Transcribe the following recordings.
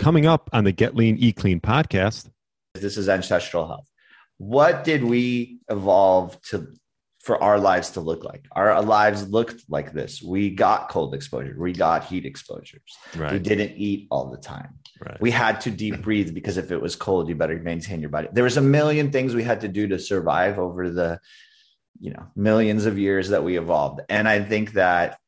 Coming up on the Get Lean, Eat Clean podcast. This is ancestral health. What did we evolve to for our lives to look like? Our lives looked like this. We got cold exposure. We got heat exposures. Right. We didn't eat all the time. Right. We had to deep breathe because if it was cold, you better maintain your body. There was a million things we had to do to survive over the, you know, millions of years that we evolved. And I think that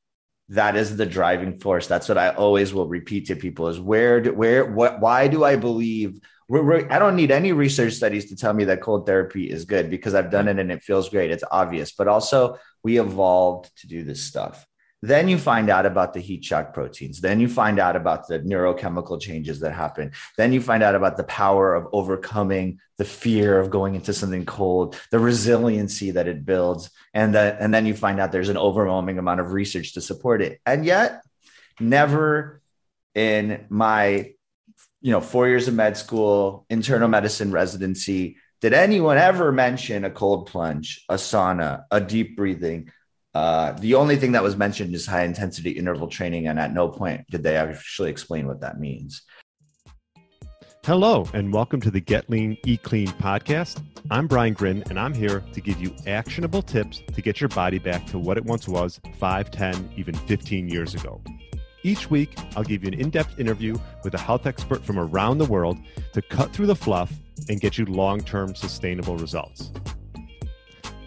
that is the driving force. That's what I always will repeat to people is why do I believe I don't need any research studies to tell me that cold therapy is good because I've done it and it feels great. It's obvious, but also we evolved to do this stuff. Then you find out about the heat shock proteins. Then you find out about the neurochemical changes that happen. Then you find out about the power of overcoming the fear of going into something cold, the resiliency that it builds. And then you find out there's an overwhelming amount of research to support it. And yet never in my, 4 years of med school, internal medicine residency, did anyone ever mention a cold plunge, a sauna, a deep breathing? The only thing that was mentioned is high intensity interval training. And at no point did they actually explain what that means. Hello, and welcome to the Get Lean, Eat Clean podcast. I'm Brian Gryn, and I'm here to give you actionable tips to get your body back to what it once was 5, 10, even 15 years ago. Each week, I'll give you an in-depth interview with a health expert from around the world to cut through the fluff and get you long-term sustainable results.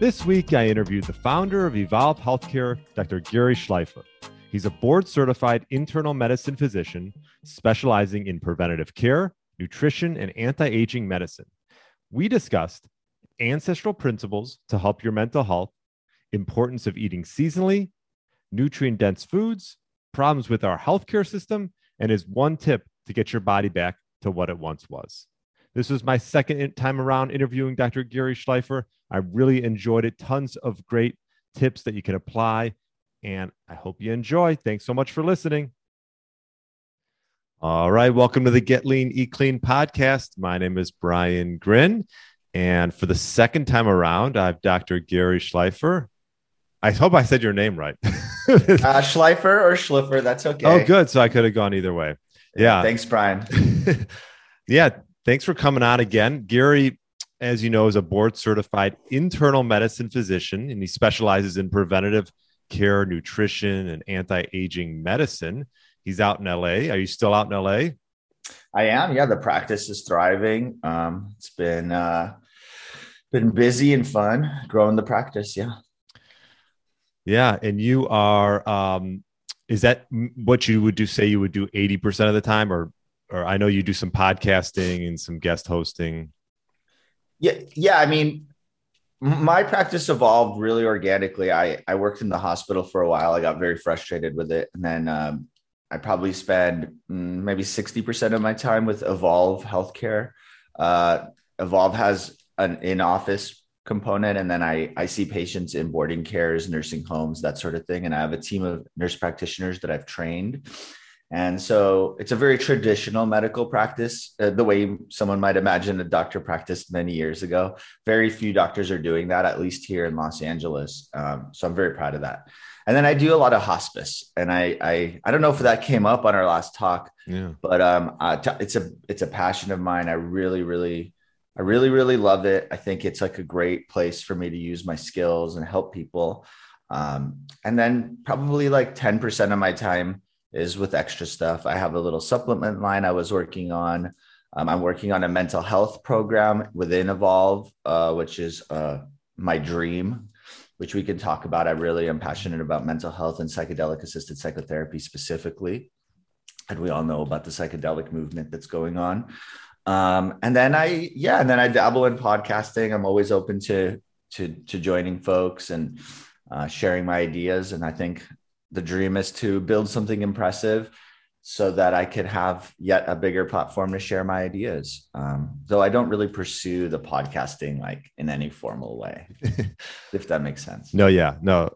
This week, I interviewed the founder of Evolve Healthcare, Dr. Gary Shlifer. He's a board-certified internal medicine physician specializing in preventative care, nutrition, and anti-aging medicine. We discussed ancestral principles to help your mental health, importance of eating seasonally, nutrient-dense foods, problems with our healthcare system, and his one tip to get your body back to what it once was. This was my second time around interviewing Dr. Gary Shlifer. I really enjoyed it. Tons of great tips that you can apply, and I hope you enjoy. Thanks so much for listening. All right, welcome to the Get Lean, Eat Clean podcast. My name is Brian Gryn, and for the second time around, I have Dr. Gary Shlifer. I hope I said your name right. Shlifer or Schlifer, that's okay. Oh, good. So I could have gone either way. Yeah. Thanks, Brian. Yeah. Thanks for coming on again. Gary, as you know, is a board-certified internal medicine physician, and he specializes in preventative care, nutrition, and anti-aging medicine. He's out in LA. Are you still out in LA? I am. Yeah, the practice is thriving. It's been busy and fun growing the practice. Yeah. Yeah, and you are. Is that what you would do? Say you would do 80% of the time, or I know you do some podcasting and some guest hosting. Yeah. I mean, my practice evolved really organically. I worked in the hospital for a while. I got very frustrated with it, and then I probably spend maybe 60% of my time with Evolve Healthcare. Evolve has an in-office component. And then I see patients in boarding cares, nursing homes, that sort of thing. And I have a team of nurse practitioners that I've trained. And so it's a very traditional medical practice, the way someone might imagine a doctor practiced many years ago. Very few doctors are doing that, at least here in Los Angeles. So I'm very proud of that. And then I do a lot of hospice, and I don't know if that came up on our last talk, but it's a passion of mine. I really love it. I think it's like a great place for me to use my skills and help people. And then probably like 10% of my time is with extra stuff. I have a little supplement line I was working on. I'm working on a mental health program within Evolve, which is my dream, which we can talk about. I really am passionate about mental health and psychedelic-assisted psychotherapy specifically. And we all know about the psychedelic movement that's going on. And then I dabble in podcasting. I'm always open to joining folks and sharing my ideas. And I think the dream is to build something impressive so that I could have yet a bigger platform to share my ideas. Though I don't really pursue the podcasting like in any formal way, if that makes sense. No,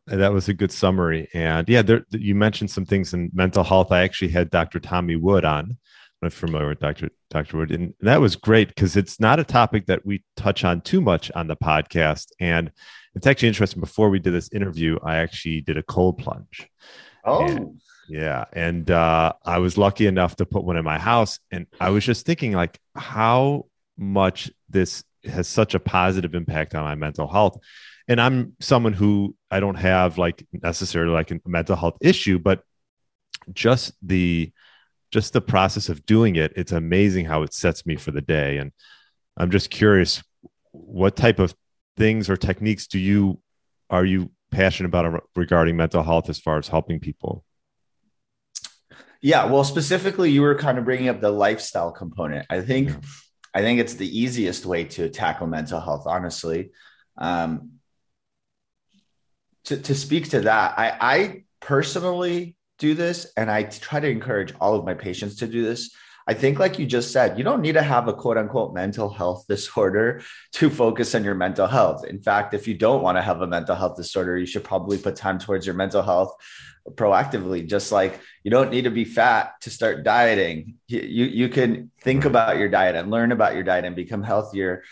that was a good summary. And yeah, you mentioned some things in mental health. I actually had Dr. Tommy Wood on. I'm familiar with Dr. Wood, and that was great because it's not a topic that we touch on too much on the podcast. And it's actually interesting. Before we did this interview, I actually did a cold plunge. Oh, Yeah. And I was lucky enough to put one in my house. And I was just thinking, like, how much this has such a positive impact on my mental health. And I'm someone who, I don't have like necessarily like a mental health issue, but just the process of doing it, it's amazing how it sets me for the day. And I'm just curious, what type of things or techniques are you passionate about regarding mental health as far as helping people? Yeah. Well, specifically, you were kind of bringing up the lifestyle component. I think it's the easiest way to tackle mental health, honestly. To speak to that, I personally do this, and I try to encourage all of my patients to do this. I think, like you just said, you don't need to have a quote unquote mental health disorder to focus on your mental health. In fact, if you don't want to have a mental health disorder, you should probably put time towards your mental health proactively, just like you don't need to be fat to start dieting. You can think about your diet and learn about your diet and become healthier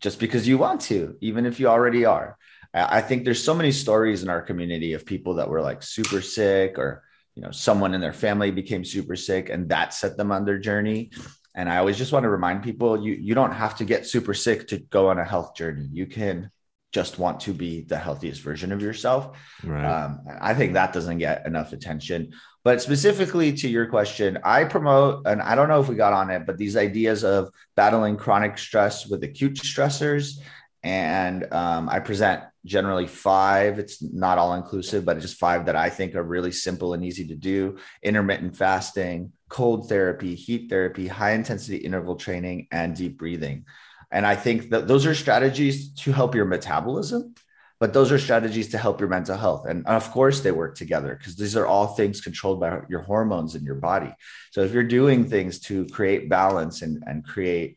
just because you want to, even if you already are. I think there's so many stories in our community of people that were like super sick, or, you know, someone in their family became super sick and that set them on their journey. And I always just want to remind people, you don't have to get super sick to go on a health journey. You can just want to be the healthiest version of yourself. Right. I think that doesn't get enough attention. But specifically to your question, I promote, and I don't know if we got on it, but these ideas of battling chronic stress with acute stressors. And I present generally 5, it's not all inclusive, but it's just 5 that I think are really simple and easy to do: intermittent fasting, cold therapy, heat therapy, high intensity interval training, and deep breathing. And I think that those are strategies to help your metabolism, but those are strategies to help your mental health. And of course they work together, because these are all things controlled by your hormones in your body. So if you're doing things to create balance and create,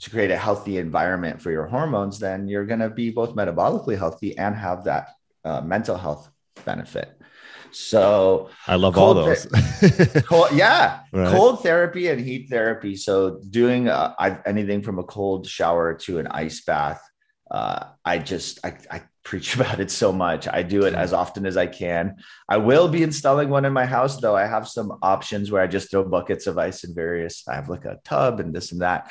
to create a healthy environment for your hormones, then you're going to be both metabolically healthy and have that mental health benefit. So I love all those. Yeah. Right. Cold therapy and heat therapy. So doing anything from a cold shower to an ice bath. I preach about it so much. I do it as often as I can. I will be installing one in my house, though. I have some options where I just throw buckets of ice in various, I have like a tub and this and that.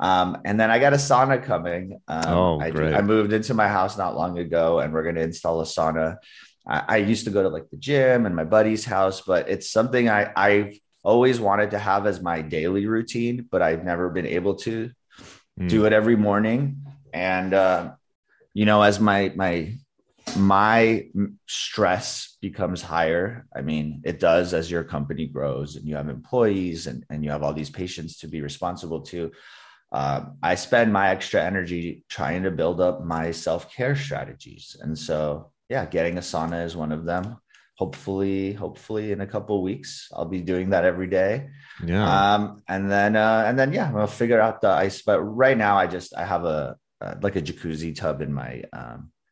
And then I got a sauna coming. I moved into my house not long ago, and we're going to install a sauna. I used to go to like the gym and my buddy's house, but it's something I've always wanted to have as my daily routine, but I've never been able to do it every morning. And, you know, as my stress becomes higher, I mean, it does as your company grows and you have employees and you have all these patients to be responsible to. I spend my extra energy trying to build up my self-care strategies. And so, yeah, getting a sauna is one of them. Hopefully in a couple of weeks, I'll be doing that every day. Yeah. And then I'll figure out the ice. But right now I have a jacuzzi tub in my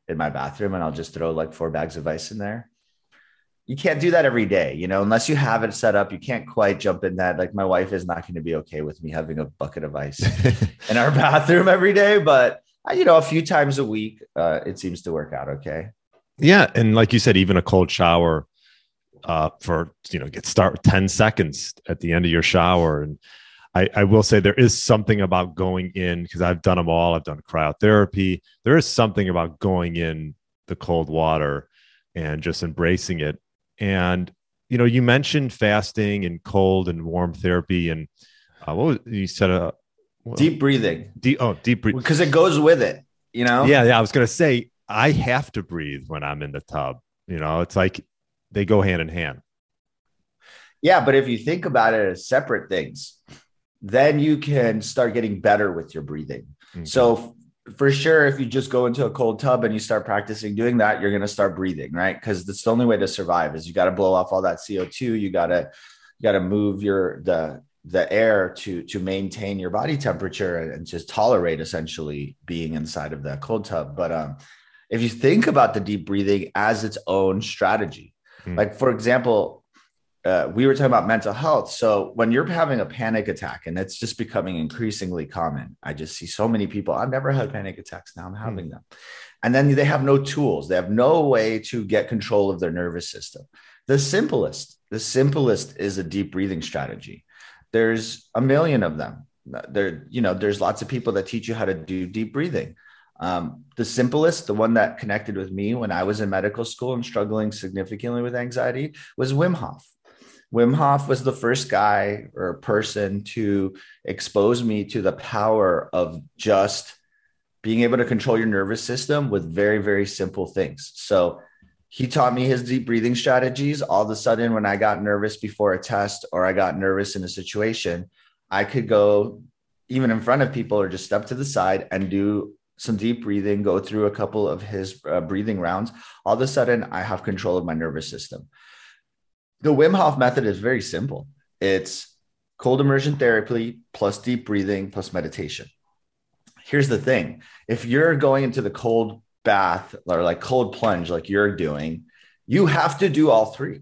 bathroom, and I'll just throw like 4 bags of ice in there. You can't do that every day, you know, unless you have it set up. You can't quite jump in that. Like, my wife is not going to be okay with me having a bucket of ice in our bathroom every day, but you know, a few times a week, it seems to work out okay. Yeah. And like you said, even a cold shower, start with 10 seconds at the end of your shower. And I will say there is something about going in, because I've done them all. I've done cryotherapy. There is something about going in the cold water and just embracing it. And, you know, you mentioned fasting and cold and warm therapy and deep breathing. Deep breathing. Because it goes with it, you know? Yeah. I was going to say, I have to breathe when I'm in the tub. You know, it's like they go hand in hand. Yeah. But if you think about it as separate things, then you can start getting better with your breathing. Okay. So for sure, if you just go into a cold tub and you start practicing doing that, you're going to start breathing, right? Because that's the only way to survive, is you got to blow off all that CO2. You got to move the air to maintain your body temperature and just tolerate essentially being inside of that cold tub. But if you think about the deep breathing as its own strategy, like, for example, we were talking about mental health. So when you're having a panic attack, and it's just becoming increasingly common, I just see so many people, I've never had panic attacks, now I'm having them. And then they have no tools. They have no way to get control of their nervous system. The simplest is a deep breathing strategy. There's a million of them. There's lots of people that teach you how to do deep breathing. The simplest, the one that connected with me when I was in medical school and struggling significantly with anxiety, was Wim Hof. Wim Hof was the first guy or person to expose me to the power of just being able to control your nervous system with very, very simple things. So he taught me his deep breathing strategies. All of a sudden, when I got nervous before a test or I got nervous in a situation, I could go even in front of people or just step to the side and do some deep breathing, go through a couple of his breathing rounds. All of a sudden, I have control of my nervous system. The Wim Hof method is very simple. It's cold immersion therapy plus deep breathing plus meditation. Here's the thing. If you're going into the cold bath or like cold plunge, like you're doing, you have to do all three.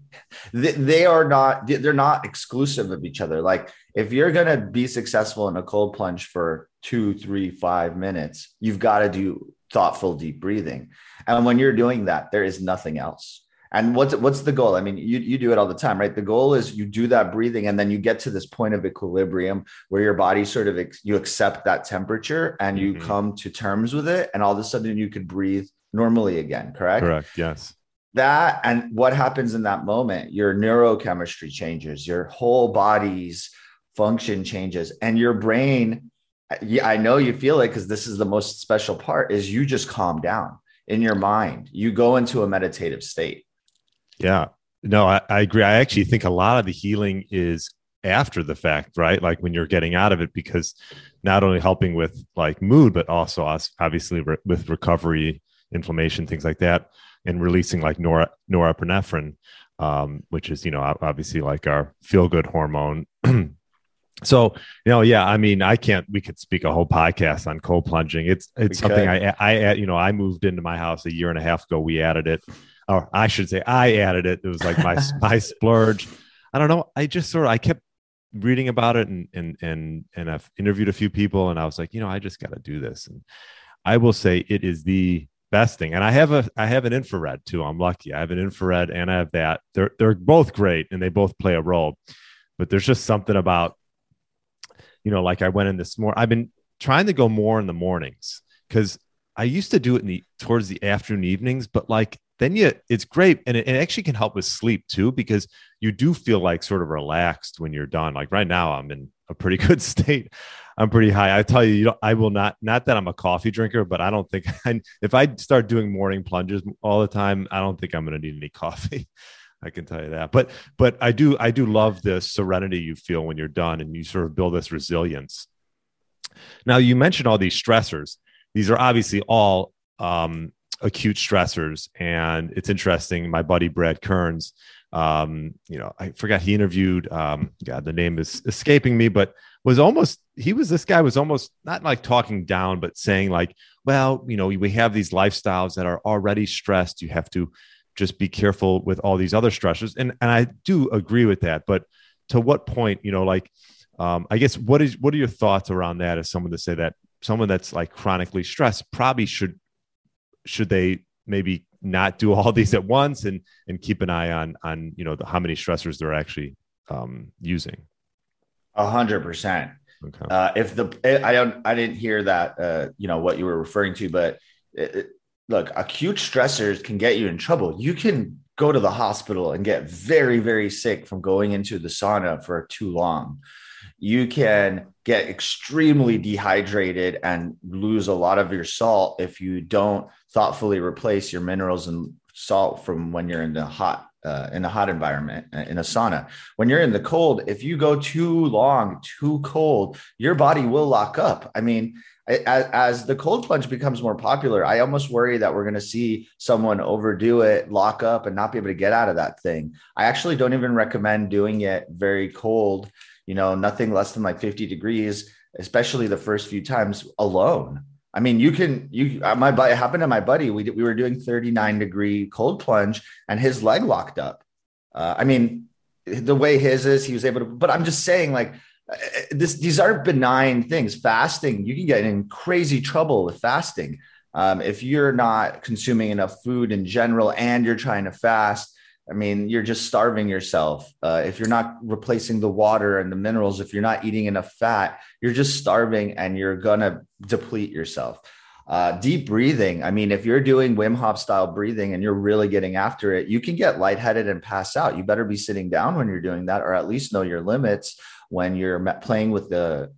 They're not exclusive of each other. Like if you're going to be successful in a cold plunge for 2, 3, 5 minutes, you've got to do thoughtful deep breathing. And when you're doing that, there is nothing else. And what's the goal? I mean, you do it all the time, right? The goal is you do that breathing and then you get to this point of equilibrium where your body sort of, you accept that temperature and you come to terms with it. And all of a sudden you could breathe normally again, correct? Correct, yes. That, and what happens in that moment, your neurochemistry changes, your whole body's function changes, and your brain, I know you feel it because this is the most special part, is you just calm down in your mind. You go into a meditative state. Yeah, no, I agree. I actually think a lot of the healing is after the fact, right? Like when you're getting out of it, because not only helping with like mood, but also obviously with recovery, inflammation, things like that, and releasing like norepinephrine, which is, obviously like our feel-good hormone. So, I mean, we could speak a whole podcast on cold plunging. It's something I moved into my house a year and a half ago. We added it. Or I should say I added it. It was like my splurge. I don't know. I just I kept reading about it and I've interviewed a few people and I was like, I just got to do this. And I will say it is the best thing. And I have an infrared too. I'm lucky. I have an infrared and I have that. They're both great and they both play a role, but there's just something about, like I went in this morning. I've been trying to go more in the mornings because I used to do it towards the afternoon, evenings, but it's great. And it actually can help with sleep too, because you do feel like sort of relaxed when you're done. Like right now I'm in a pretty good state. I'm pretty high. I tell you, I will not that I'm a coffee drinker, but I don't think if I start doing morning plunges all the time, I don't think I'm going to need any coffee. I can tell you that, but I do love the serenity you feel when you're done and you sort of build this resilience. Now you mentioned all these stressors. These are obviously all, acute stressors. And it's interesting. My buddy, Brad Kearns, I forgot he interviewed, the name is escaping me, but this guy was almost not like talking down, but saying like, well, we have these lifestyles that are already stressed. You have to just be careful with all these other stressors. And I do agree with that, but to what point, I guess, what are your thoughts around that as someone to say that someone that's like chronically stressed probably should they maybe not do all these at once and keep an eye on how many stressors they're actually using? 100%. Okay. I didn't hear that, what you were referring to, but look, acute stressors can get you in trouble. You can go to the hospital and get very, very sick from going into the sauna for too long. You can get extremely dehydrated and lose a lot of your salt if you don't thoughtfully replace your minerals and salt from when you're in the hot environment, in a sauna. When you're in the cold, if you go too long, too cold, your body will lock up. I mean, as the cold plunge becomes more popular, I almost worry that we're going to see someone overdo it, lock up, and not be able to get out of that thing. I actually don't even recommend doing it very cold, nothing less than like 50 degrees, especially the first few times alone. I mean, it happened to my buddy. We were doing 39 degree cold plunge and his leg locked up. I mean, the way his is, he was able to, but I'm just saying like these are benign things. Fasting, you can get in crazy trouble with fasting. If you're not consuming enough food in general and you're trying to fast, I mean, you're just starving yourself. If you're not replacing the water and the minerals, if you're not eating enough fat, you're just starving and you're going to deplete yourself. Deep breathing. I mean, if you're doing Wim Hof style breathing and you're really getting after it, you can get lightheaded and pass out. You better be sitting down when you're doing that, or at least know your limits when you're playing with the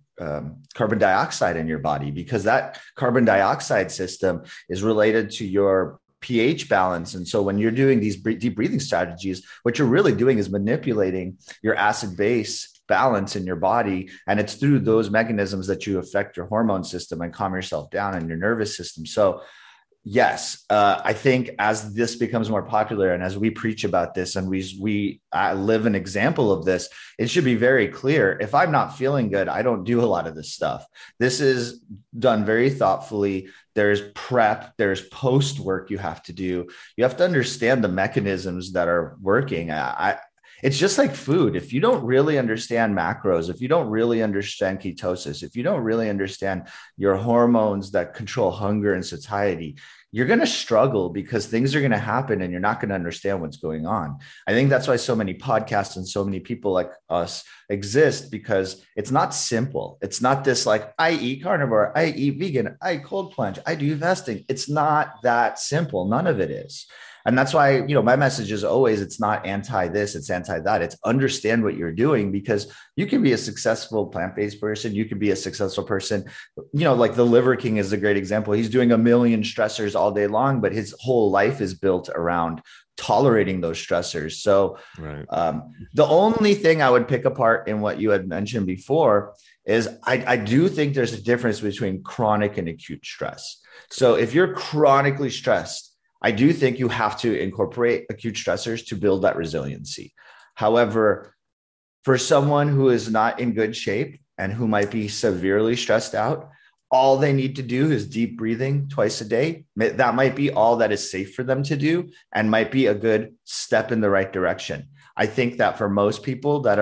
carbon dioxide in your body, because that carbon dioxide system is related to your pH balance. And so when you're doing these deep breathing strategies, what you're really doing is manipulating your acid base balance in your body. And it's through those mechanisms that you affect your hormone system and calm yourself down and your nervous system. So yes, I think as this becomes more popular and as we preach about this and we live an example of this, it should be very clear. If I'm not feeling good, I don't do a lot of this stuff. This is done very thoughtfully. There's prep, there's post work you have to do. You have to understand the mechanisms that are working. It's just like food. If you don't really understand macros, if you don't really understand ketosis, if you don't really understand your hormones that control hunger and satiety, you're going to struggle because things are going to happen and you're not going to understand what's going on. I think that's why so many podcasts and so many people like us exist, because it's not simple. It's not this like, I eat carnivore, I eat vegan, I cold plunge, I do fasting. It's not that simple. None of it is. And that's why, you know, my message is always, it's not anti this, it's anti that. It's understand what you're doing, because you can be a successful plant-based person. You can be a successful person, you know, like the Liver King is a great example. He's doing a million stressors all day long, but his whole life is built around tolerating those stressors. So right. The only thing I would pick apart in what you had mentioned before is I do think there's a difference between chronic and acute stress. So if you're chronically stressed, I do think you have to incorporate acute stressors to build that resiliency. However, for someone who is not in good shape and who might be severely stressed out, all they need to do is deep breathing twice a day. That might be all that is safe for them to do and might be a good step in the right direction. I think that for most people that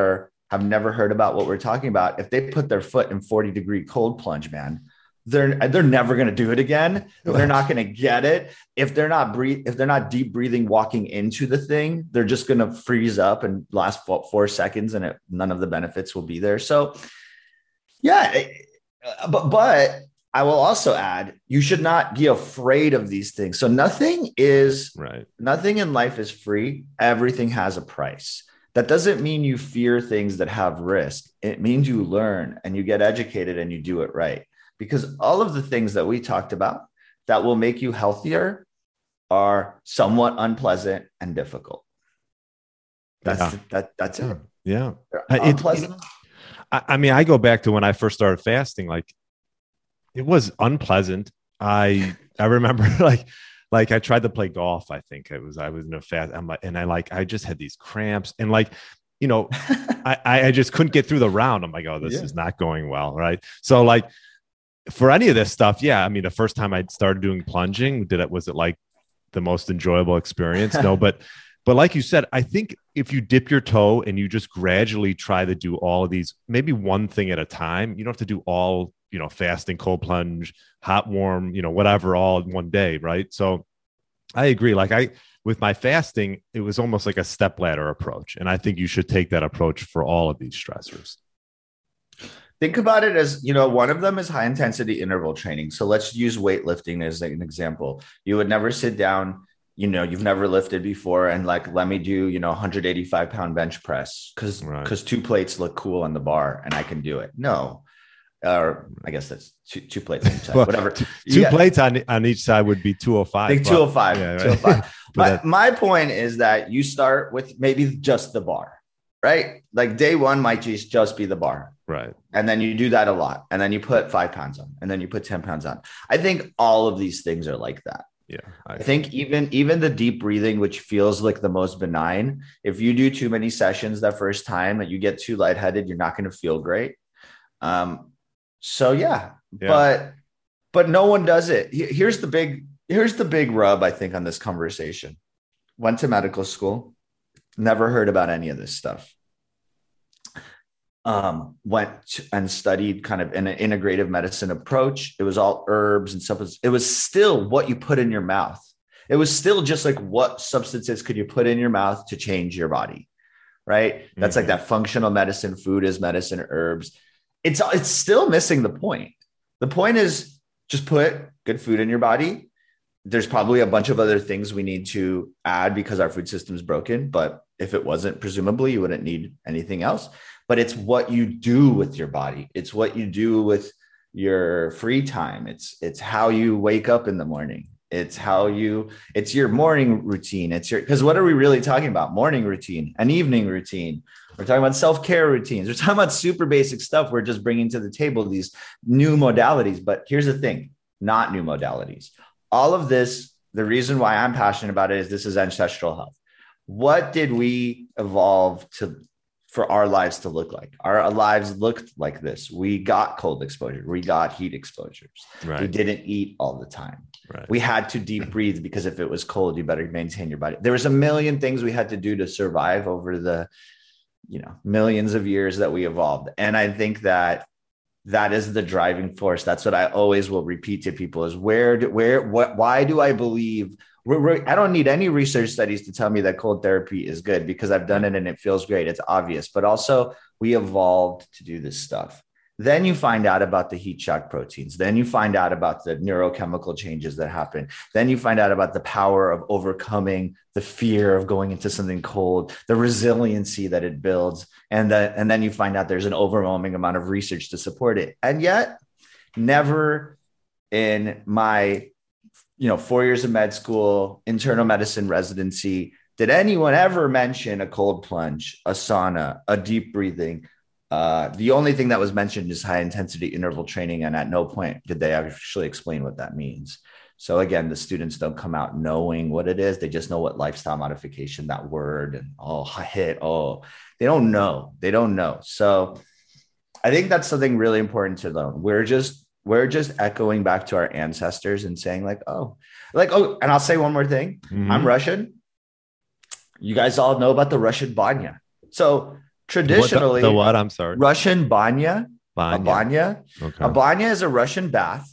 have never heard about what we're talking about, if they put their foot in 40-degree cold plunge, man, they're never going to do it again. They're not going to get it. If they're not deep breathing, walking into the thing, they're just going to freeze up and last 4 seconds and none of the benefits will be there. So yeah, but I will also add, you should not be afraid of these things. So nothing is right. Nothing in life is free. Everything has a price. That doesn't mean you fear things that have risk. It means you learn and you get educated and you do it right. Because all of the things that we talked about that will make you healthier are somewhat unpleasant and difficult. That's it. Yeah. Unpleasant. I mean, I go back to when I first started fasting, like it was unpleasant. I remember like I tried to play golf. I think I was in a fast. I'm like, and I just had these cramps and like, you know, I just couldn't get through the round. I'm like, oh, this is not going well. Right. So like, for any of this stuff, yeah. I mean, the first time I started doing plunging, was it like the most enjoyable experience? No, but like you said, I think if you dip your toe and you just gradually try to do all of these, maybe one thing at a time, you don't have to do all, you know, fasting, cold plunge, hot, warm, you know, whatever, all in one day. Right. So I agree. Like with my fasting, it was almost like a stepladder approach. And I think you should take that approach for all of these stressors. Think about it as, you know, one of them is high intensity interval training. So let's use weightlifting as an example. You would never sit down, you know, you've never lifted before. And like, let me do, you know, 185 pound bench press because 2 plates look cool on the bar and I can do it. No. Or I guess that's two plates on each side, whatever. Plates on each side would be 205. I think 205. Yeah, right. 205. My point is that you start with maybe just the bar. Right? Like day one might just be the bar. Right. And then you do that a lot. And then you put 5 pounds on, and then you put 10 pounds on. I think all of these things are like that. Yeah. I think even the deep breathing, which feels like the most benign, if you do too many sessions that first time and you get too lightheaded, you're not going to feel great. So yeah. But no one does it. Here's the big rub, I think, on this conversation. Went to medical school. Never heard about any of this stuff. Went and studied kind of an integrative medicine approach. It was all herbs and supplements. It was still what you put in your mouth. it was still just like, what substances could you put in your mouth to change your body? Right. That's like that functional medicine, food is medicine, herbs. It's still missing the point. The point is just put good food in your body. There's probably a bunch of other things we need to add because our food system is broken, but if it wasn't, presumably you wouldn't need anything else. But it's what you do with your body. It's what you do with your free time. It's how you wake up in the morning. It's how you, it's your morning routine. It's your, because what are we really talking about? Morning routine, an evening routine. We're talking about self-care routines. We're talking about super basic stuff. We're just bringing to the table these new modalities. But here's the thing, not new modalities. All of this, the reason why I'm passionate about it is this is ancestral health. What did we evolve to for our lives to look like? Our lives looked like this. We got cold exposure. We got heat exposures. Right. We didn't eat all the time. Right. We had to deep breathe because if it was cold, you better maintain your body. There was a million things we had to do to survive over the, you know, millions of years that we evolved. And I think that that is the driving force. That's what I always will repeat to people is why do I believe I don't need any research studies to tell me that cold therapy is good because I've done it and it feels great. It's obvious, but also we evolved to do this stuff. Then you find out about the heat shock proteins. Then you find out about the neurochemical changes that happen. Then you find out about the power of overcoming the fear of going into something cold, the resiliency that it builds. And then you find out there's an overwhelming amount of research to support it. And yet never in my, 4 years of med school, internal medicine residency, did anyone ever mention a cold plunge, a sauna, a deep breathing? The only thing that was mentioned is high intensity interval training. And at no point did they actually explain what that means. So again, the students don't come out knowing what it is. They just know what lifestyle modification, that word and they don't know. So I think that's something really important to learn. We're just echoing back to our ancestors and saying and I'll say one more thing. Mm-hmm. I'm Russian. You guys all know about the Russian banya. So traditionally, what? I'm sorry. Russian banya. Okay. A banya is a Russian bath.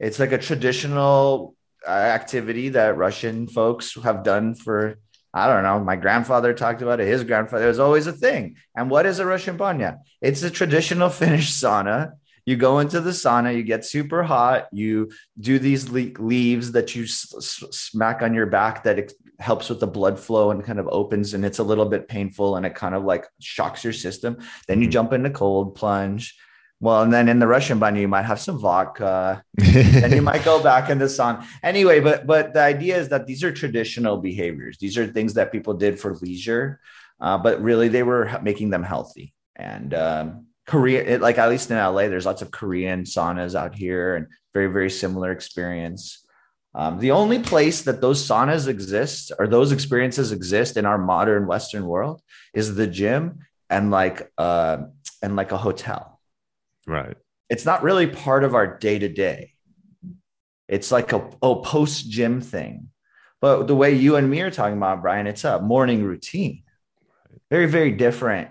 It's like a traditional activity that Russian folks have done for, I don't know, my grandfather talked about it. His grandfather, it was always a thing. And what is a Russian banya? It's a traditional Finnish sauna. You go into the sauna, you get super hot. You do these leaves that you smack on your back that helps with the blood flow and kind of opens, and it's a little bit painful and it kind of like shocks your system. Then you jump into cold plunge. Well, and then in the Russian banya, you might have some vodka and you might go back in the sauna. Anyway, but the idea is that these are traditional behaviors. These are things that people did for leisure, but really they were making them healthy. And at least in LA, there's lots of Korean saunas out here and very, very similar experience. The only place that those saunas exist or those experiences exist in our modern Western world is the gym and like a hotel. Right. It's not really part of our day to day. It's like a post gym thing, but the way you and me are talking about, Brian, it's a morning routine. Very, very different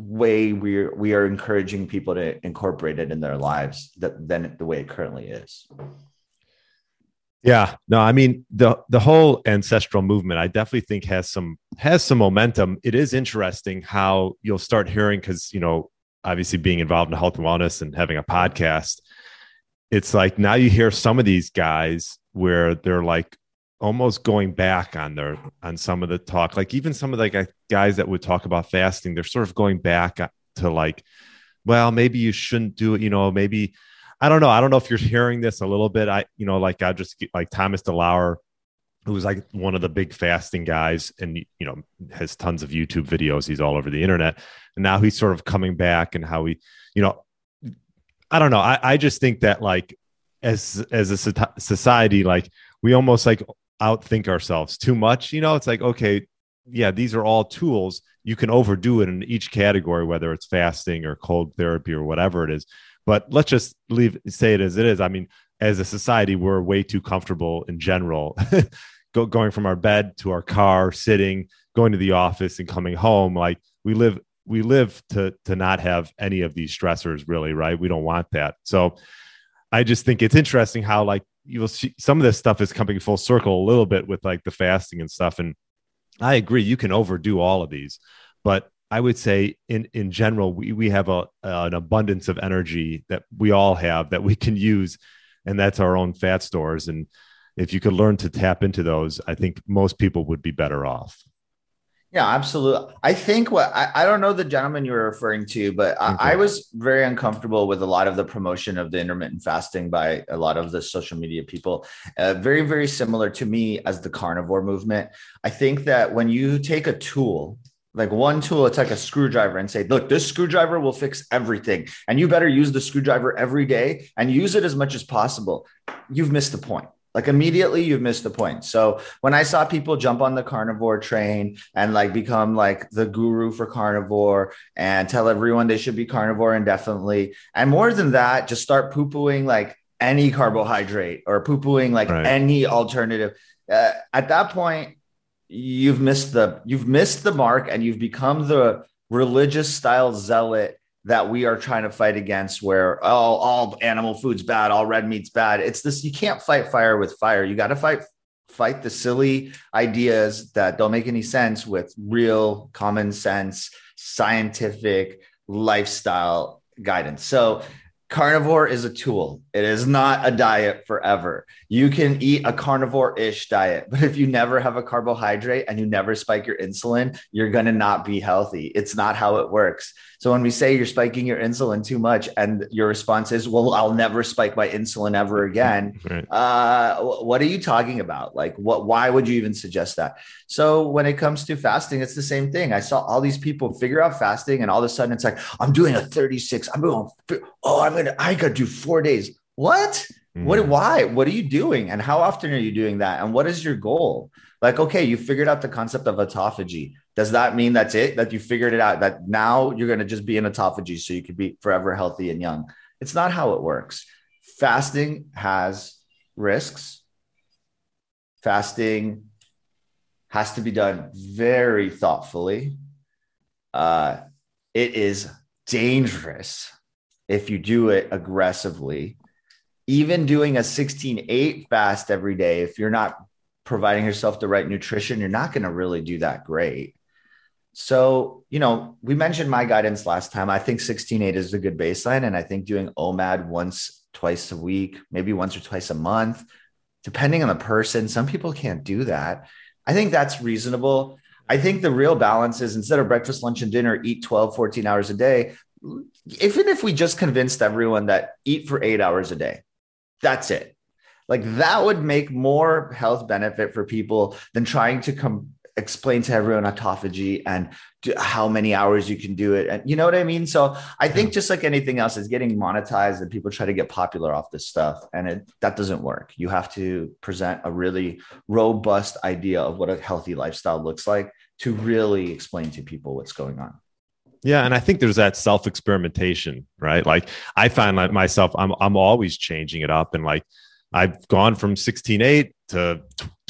way we are encouraging people to incorporate it in their lives than the way it currently is. Yeah, no, I mean, the whole ancestral movement, I definitely think has some momentum. It is interesting how you'll start hearing, because, obviously being involved in health and wellness and having a podcast, it's like now you hear some of these guys where they're like almost going back on some of the talk, like even some of the guys that would talk about fasting, they're sort of going back to like, well, maybe you shouldn't do it. Maybe, I don't know. I don't know if you're hearing this a little bit. I just like Thomas DeLauer, who was like one of the big fasting guys and, has tons of YouTube videos. He's all over the internet. And now he's sort of coming back and how he, I don't know. I just think that like, as a society, like we almost like outthink ourselves too much. It's like, okay, yeah, these are all tools. You can overdo it in each category, whether it's fasting or cold therapy or whatever it is. But let's just say it as it is. I mean, as a society, we're way too comfortable in general, going from our bed to our car, sitting, going to the office and coming home. Like we live to not have any of these stressors really, right? We don't want that. So I just think it's interesting how like you will see some of this stuff is coming full circle a little bit with like the fasting and stuff. And I agree, you can overdo all of these, but I would say in general, we have an abundance of energy that we all have that we can use. And that's our own fat stores. And if you could learn to tap into those, I think most people would be better off. Yeah, absolutely. I think I don't know the gentleman you were referring to, but I was very uncomfortable with a lot of the promotion of the intermittent fasting by a lot of the social media people. Very, very similar to me as the carnivore movement. I think that when you take a tool, like one tool, it's like a screwdriver, and say, look, this screwdriver will fix everything, and you better use the screwdriver every day and use it as much as possible. You've missed the point. Like immediately you've missed the point. So when I saw people jump on the carnivore train and like become like the guru for carnivore and tell everyone they should be carnivore indefinitely, and more than that, just start poo-pooing like any carbohydrate or poo-pooing like any alternative, at that point, you've missed the mark, and you've become the religious style zealot that we are trying to fight against, where, oh, all animal food's bad, all red meat's bad. It's this, you can't fight fire with fire. You got to fight the silly ideas that don't make any sense with real common sense, scientific lifestyle guidance. So carnivore is a tool. It is not a diet forever. You can eat a carnivore-ish diet, but if you never have a carbohydrate and you never spike your insulin, you're going to not be healthy. It's not how it works. So when we say you're spiking your insulin too much and your response is, well, I'll never spike my insulin ever again. What are you talking about? Like, why would you even suggest that? So when it comes to fasting, it's the same thing. I saw all these people figure out fasting, and all of a sudden it's like, I'm doing a 36. I got to do 4 days. What? What? Why? What are you doing? And how often are you doing that? And what is your goal? Like, okay, you figured out the concept of autophagy. Does that mean that's it? That you figured it out? That now you're going to just be in autophagy so you could be forever healthy and young? It's not how it works. Fasting has risks. Fasting has to be done very thoughtfully. It is dangerous if you do it aggressively. Even doing a 16-8 fast every day, if you're not providing yourself the right nutrition, you're not going to really do that great. So, you know, we mentioned my guidance last time. I think 16-8 is a good baseline. And I think doing OMAD once, twice a week, maybe once or twice a month, depending on the person, some people can't do that. I think that's reasonable. I think the real balance is, instead of breakfast, lunch, and dinner, eat 12, 14 hours a day. Even if we just convinced everyone that eat for 8 hours a day, that's it. Like, that would make more health benefit for people than trying to explain to everyone autophagy and how many hours you can do it. And you know what I mean? So I think just like anything else, it's getting monetized and people try to get popular off this stuff. And that doesn't work. You have to present a really robust idea of what a healthy lifestyle looks like to really explain to people what's going on. Yeah. And I think there's that self-experimentation, right? Like, I find like myself, I'm always changing it up. And like, I've gone from 16-8 to,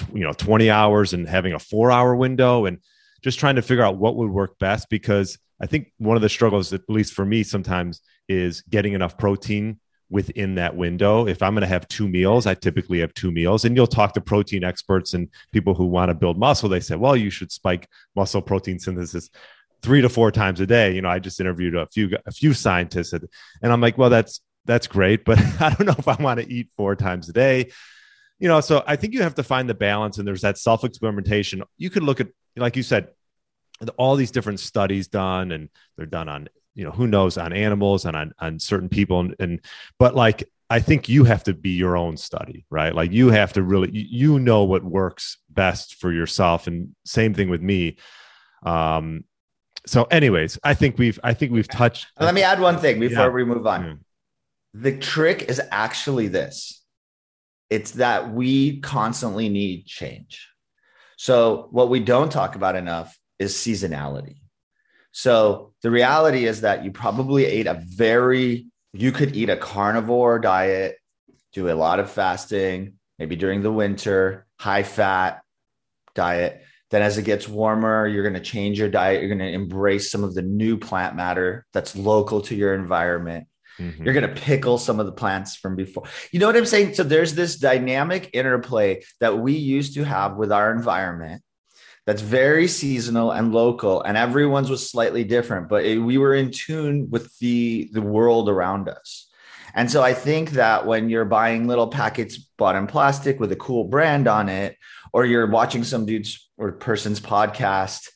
20 hours and having a 4-hour window and just trying to figure out what would work best. Because I think one of the struggles, at least for me sometimes, is getting enough protein within that window. If I'm going to have two meals, I typically have two meals. And you'll talk to protein experts and people who want to build muscle. They say, well, you should spike muscle protein synthesis 3 to 4 times a day. You know, I just interviewed a few scientists, and I'm like, well, that's great, but I don't know if I want to eat 4 times a day. You know, so I think you have to find the balance, and there's that self-experimentation. You could look at, like you said, all these different studies done, and they're done on, you know, who knows, on animals and on certain people. But like, I think you have to be your own study, right? Like, you have to really, you know, what works best for yourself. And same thing with me. So anyways, I think we've touched. Let me add one thing before we move on. The trick is actually this. It's that we constantly need change. So what we don't talk about enough is seasonality. So the reality is that you probably you could eat a carnivore diet, do a lot of fasting, maybe during the winter, high fat diet. Then as it gets warmer, you're going to change your diet. You're going to embrace some of the new plant matter that's local to your environment. Mm-hmm. You're going to pickle some of the plants from before. You know what I'm saying? So there's this dynamic interplay that we used to have with our environment that's very seasonal and local, and everyone's was slightly different, but we were in tune with the world around us. And so I think that when you're buying little packets bought in plastic with a cool brand on it, or you're watching some dude's or person's podcast,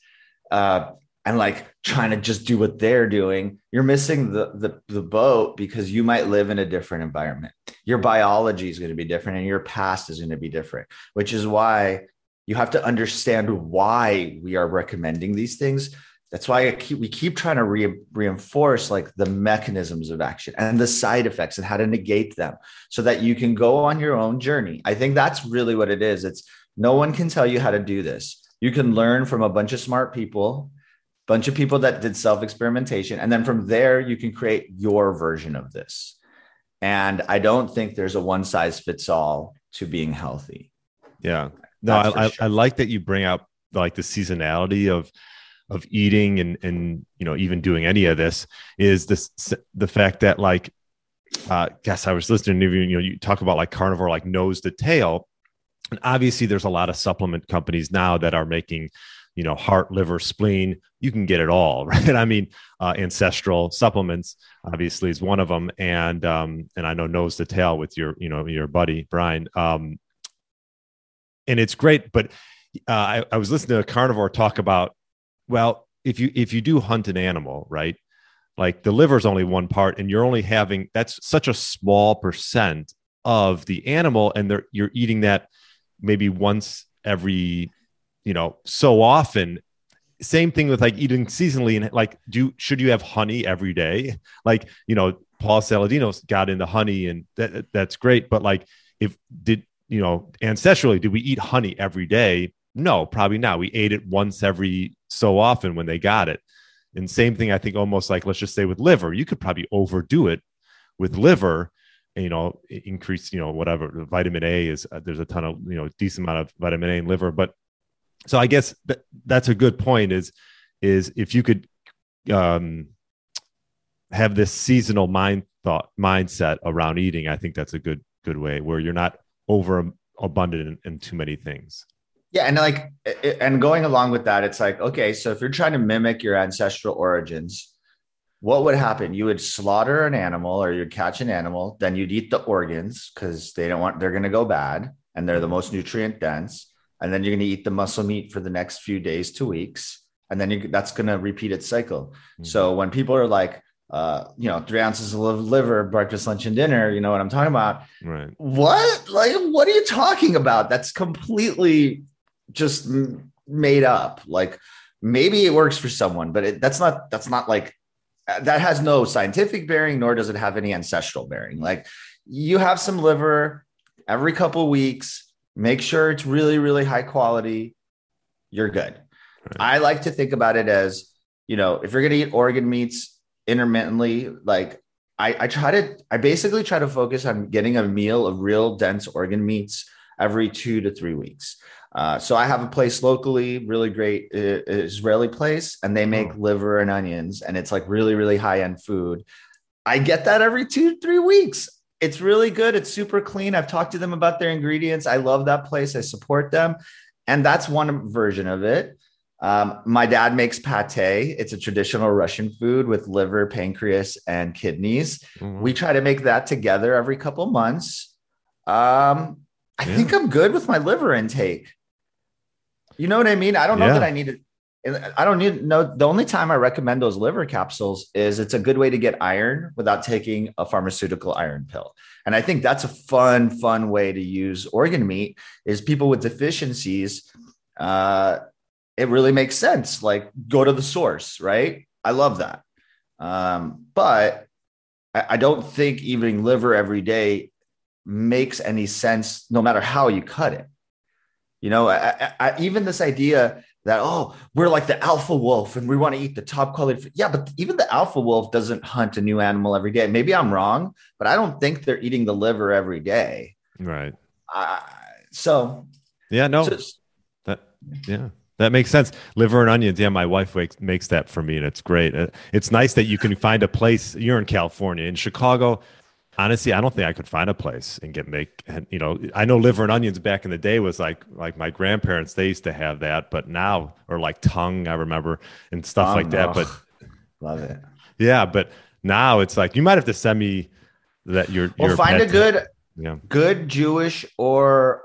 and like trying to just do what they're doing, you're missing the boat, because you might live in a different environment. Your biology is going to be different and your past is going to be different, which is why you have to understand why we are recommending these things. That's why we keep trying to reinforce like the mechanisms of action and the side effects and how to negate them, so that you can go on your own journey. I think that's really what it is. It's no one can tell you how to do this. You can learn from a bunch of smart people, bunch of people that did self-experimentation. And then from there, you can create your version of this. And I don't think there's a one size fits all to being healthy. Yeah. No, I like that you bring up like the seasonality of eating and, you know, even doing any of this is the fact that like, guess I was listening to you, you talk about like carnivore, like nose to tail. And obviously there's a lot of supplement companies now that are making, you know, heart, liver, spleen, you can get it all, right? I mean, ancestral supplements obviously is one of them. And I know nose to tail with your buddy, Brian, and it's great, but I was listening to a carnivore talk about, well, if you do hunt an animal, right? Like the liver's only one part, and you're only having, that's such a small percent of the animal. And you're eating that maybe once every, you know, so often. Same thing with like eating seasonally, and like, should you have honey every day? Like, you know, Paul Saladino's got into honey, and that's great. But like, ancestrally, did we eat honey every day? No, probably not. We ate it once every so often when they got it. And same thing, I think, almost like, let's just say with liver, you could probably overdo it with liver, you know, increase, you know, whatever vitamin A is, there's a ton of, you know, decent amount of vitamin A in liver. But so I guess that's a good point is if you could have this seasonal mindset around eating, I think that's a good way, where you're not over abundant in too many things. Yeah. And like, and going along with that, it's like, okay, so if you're trying to mimic your ancestral origins, what would happen? You would slaughter an animal, or you'd catch an animal, then you'd eat the organs, because they're going to go bad, and they're the most nutrient dense. And then you're going to eat the muscle meat for the next few days to weeks. And then that's going to repeat its cycle. Mm-hmm. So when people are like, 3 ounces of liver, breakfast, lunch, and dinner, you know what I'm talking about? Right. What? Like, what are you talking about? That's completely just made up. Like, maybe it works for someone, but that's not like, that has no scientific bearing, nor does it have any ancestral bearing. Like, you have some liver every couple weeks, make sure it's really, really high quality. You're good. Right. I like to think about it as, you know, if you're going to eat organ meats intermittently, like I basically try to focus on getting a meal of real dense organ meats every 2 to 3 weeks. So I have a place locally, really great Israeli place, and they make liver and onions, and it's like really, really high end food. I get that every 2 to 3 weeks. It's really good. It's super clean. I've talked to them about their ingredients. I love that place. I support them. And that's one version of it. My dad makes pate. It's a traditional Russian food with liver, pancreas, and kidneys. Mm-hmm. We try to make that together every couple months. I think I'm good with my liver intake. You know what I mean? I don't know that I need it. I don't need no. The only time I recommend those liver capsules is it's a good way to get iron without taking a pharmaceutical iron pill. And I think that's a fun way to use organ meat. Is people with deficiencies, it really makes sense. Like, go to the source, right? I love that. But I don't think eating liver every day makes any sense, no matter how you cut it. You know, even this idea that, oh, we're like the alpha wolf and we want to eat the top quality. Yeah, but even the alpha wolf doesn't hunt a new animal every day. Maybe I'm wrong, but I don't think they're eating the liver every day. Right. So. Yeah, no. That That makes sense. Liver and onions. Yeah, my wife makes that for me, and it's great. It's nice that you can find a place. You're in California. In Chicago, honestly, I don't think I could find a place and I know liver and onions back in the day was like my grandparents, they used to have that, but now, or like tongue, I remember, and stuff like that. But love it. Yeah. But now it's like, you might have to send me that. Your find a good Jewish or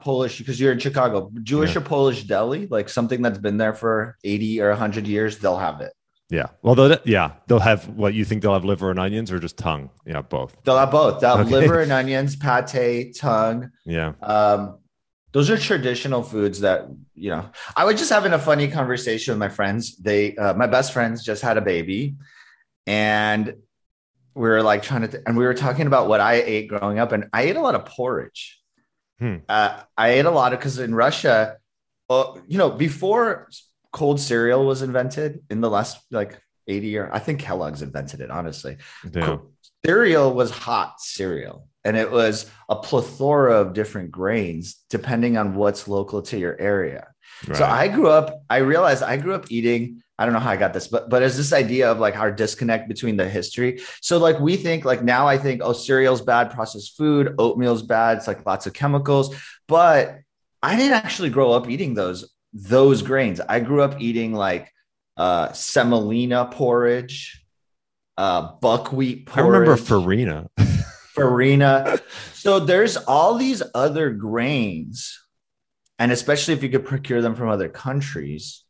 Polish, because you're in Chicago, Jewish or Polish deli, like something that's been there for 80 or 100 years, they'll have it. Yeah. Well, they'll have what you think they'll have, liver and onions or just tongue. Yeah, both. They'll have both. They'll have liver and onions, pate, tongue. Yeah. Those are traditional foods that, I was just having a funny conversation with my friends. My best friends just had a baby, and we were like and we were talking about what I ate growing up, and I ate a lot of porridge. Because in Russia, before cold cereal was invented in the last like 80 years. I think Kellogg's invented it, honestly. Yeah. Cereal was hot cereal, and it was a plethora of different grains depending on what's local to your area. Right. So I realized I grew up eating, I don't know how I got this, but it's this idea of like our disconnect between the history. So like we think like now I think, oh, cereal's bad, processed food, oatmeal's bad. It's like lots of chemicals, but I didn't actually grow up eating those grains. I grew up eating like semolina porridge, buckwheat porridge. I remember farina. So there's all these other grains, and especially if you could procure them from other countries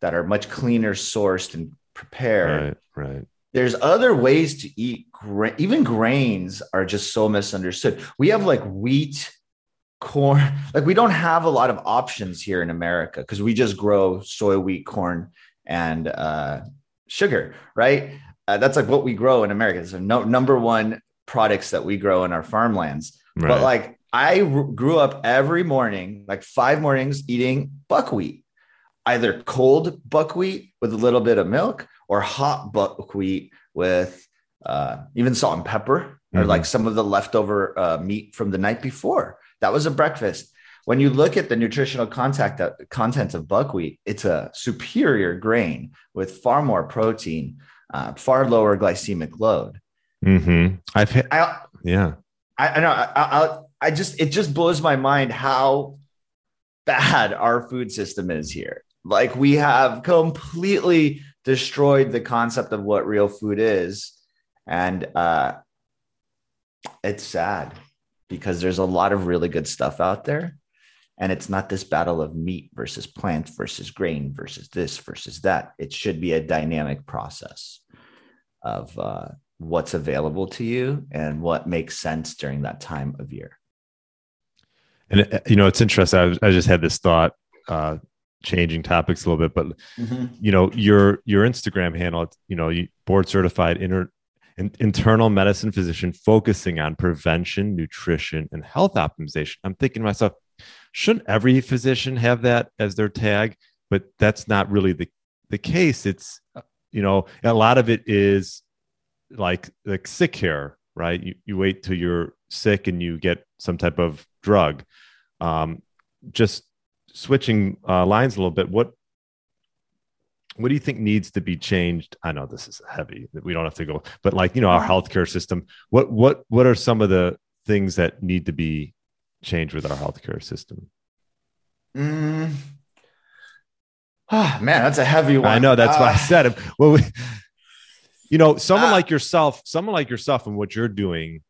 that are much cleaner sourced and prepared. Right. There's other ways to eat. Even grains are just so misunderstood. We have like wheat, corn, like we don't have a lot of options here in America because we just grow soy, wheat, corn, and sugar, right? That's like what we grow in America. So number one products that we grow in our farmlands. Right. But like I grew up every morning, like 5 mornings, eating buckwheat, either cold buckwheat with a little bit of milk or hot buckwheat with even salt and pepper, or like some of the leftover meat from the night before. That was a breakfast. When you look at the nutritional content of buckwheat, it's a superior grain with far more protein, far lower glycemic load. It just blows my mind how bad our food system is here. Like we have completely destroyed the concept of what real food is, and it's sad, because there's a lot of really good stuff out there, and it's not this battle of meat versus plant versus grain versus this versus that. It should be a dynamic process of what's available to you and what makes sense during that time of year. And it's interesting. I just had this thought, changing topics a little bit, but your Instagram handle, you board certified internal medicine physician focusing on prevention, nutrition, and health optimization. I'm thinking to myself, shouldn't every physician have that as their tag? But that's not really the case. It's, a lot of it is like sick care, right? You wait till you're sick and you get some type of drug. Just switching lines a little bit. What do you think needs to be changed? I know this is heavy, that we don't have to go, but our healthcare system, what are some of the things that need to be changed with our healthcare system? Man, that's a heavy one. I know, that's why I said it. Well, someone like yourself and what you're doing,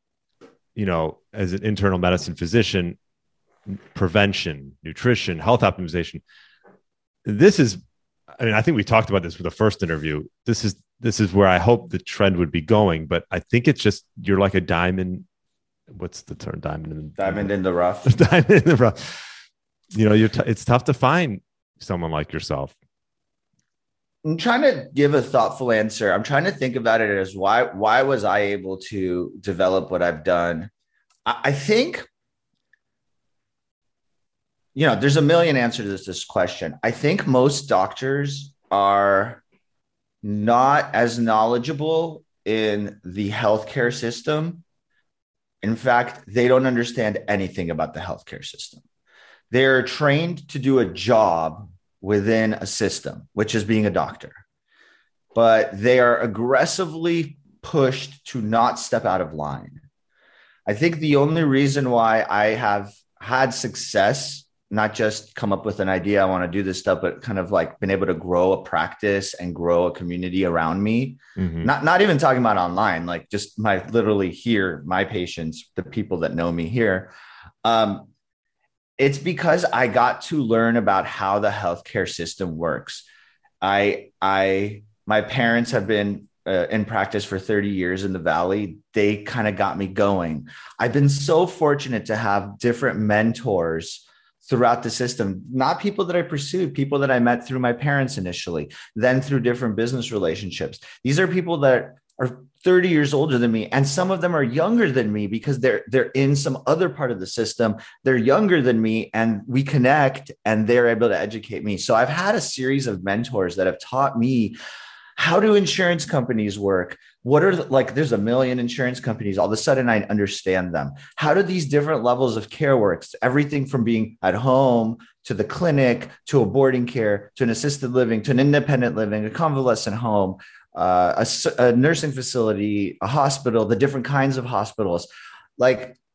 as an internal medicine physician, prevention, nutrition, health optimization, I think we talked about this with the first interview. This is where I hope the trend would be going, but I think it's just, you're like a diamond. What's the term? Diamond in the rough. Diamond in the rough. It's tough to find someone like yourself. I'm trying to give a thoughtful answer. I'm trying to think about it as why was I able to develop what I've done? I think, there's a million answers to this question. I think most doctors are not as knowledgeable in the healthcare system. In fact, they don't understand anything about the healthcare system. They're trained to do a job within a system, which is being a doctor, but they are aggressively pushed to not step out of line. I think the only reason why I have had success, not just come up with an idea, I want to do this stuff, but kind of like been able to grow a practice and grow a community around me. Mm-hmm. Not even talking about online, like just my literally here, my patients, the people that know me here. It's because I got to learn about how the healthcare system works. My parents have been in practice for 30 years in the Valley. They kind of got me going. I've been so fortunate to have different mentors throughout the system, not people that I pursued, people that I met through my parents initially, then through different business relationships. These are people that are 30 years older than me. And some of them are younger than me because they're in some other part of the system. They're younger than me and we connect and they're able to educate me. So I've had a series of mentors that have taught me, how do insurance companies work? What are there's a million insurance companies. All of a sudden I understand them. How do these different levels of care work? Everything from being at home to the clinic, to a boarding care, to an assisted living, to an independent living, a convalescent home, a nursing facility, a hospital, the different kinds of hospitals.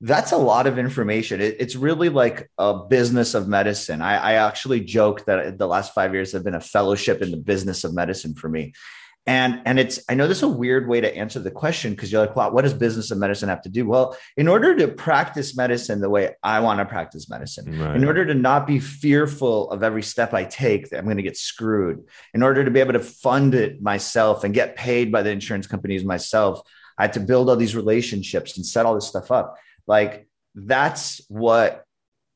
That's a lot of information. It's really like a business of medicine. I actually joke that the last 5 years have been a fellowship in the business of medicine for me. And it's, I know this is a weird way to answer the question because you're like, wow, what does business of medicine have to do? Well, in order to practice medicine the way I want to practice medicine, right, in order to not be fearful of every step I take that I'm going to get screwed, in order to be able to fund it myself and get paid by the insurance companies myself, I had to build all these relationships and set all this stuff up.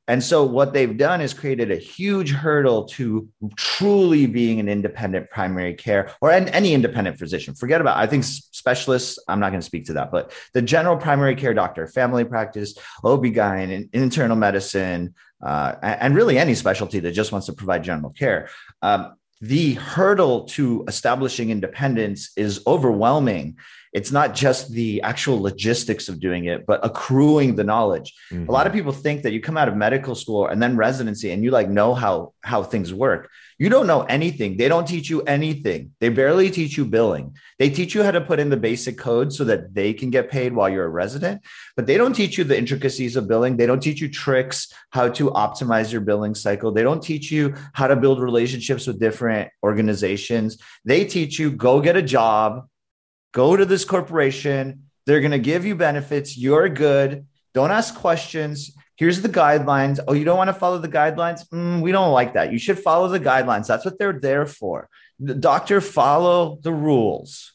And so what they've done is created a huge hurdle to truly being an independent primary care or any independent physician. Forget about, I think specialists, I'm not going to speak to that, but the general primary care doctor, family practice, OB-GYN, internal medicine, and really any specialty that just wants to provide general care. The hurdle to establishing independence is overwhelming. It's not just the actual logistics of doing it, but accruing the knowledge. Mm-hmm. A lot of people think that you come out of medical school and then residency and you know how things work. You don't know anything. They don't teach you anything. They barely teach you billing. They teach you how to put in the basic code so that they can get paid while you're a resident, but they don't teach you the intricacies of billing. They don't teach you tricks, how to optimize your billing cycle. They don't teach you how to build relationships with different organizations. They teach you, go get a job, go to this corporation. They're going to give you benefits. You're good. Don't ask questions. Here's the guidelines. Oh, you don't want to follow the guidelines? We don't like that. You should follow the guidelines. That's what they're there for. The doctor, follow the rules.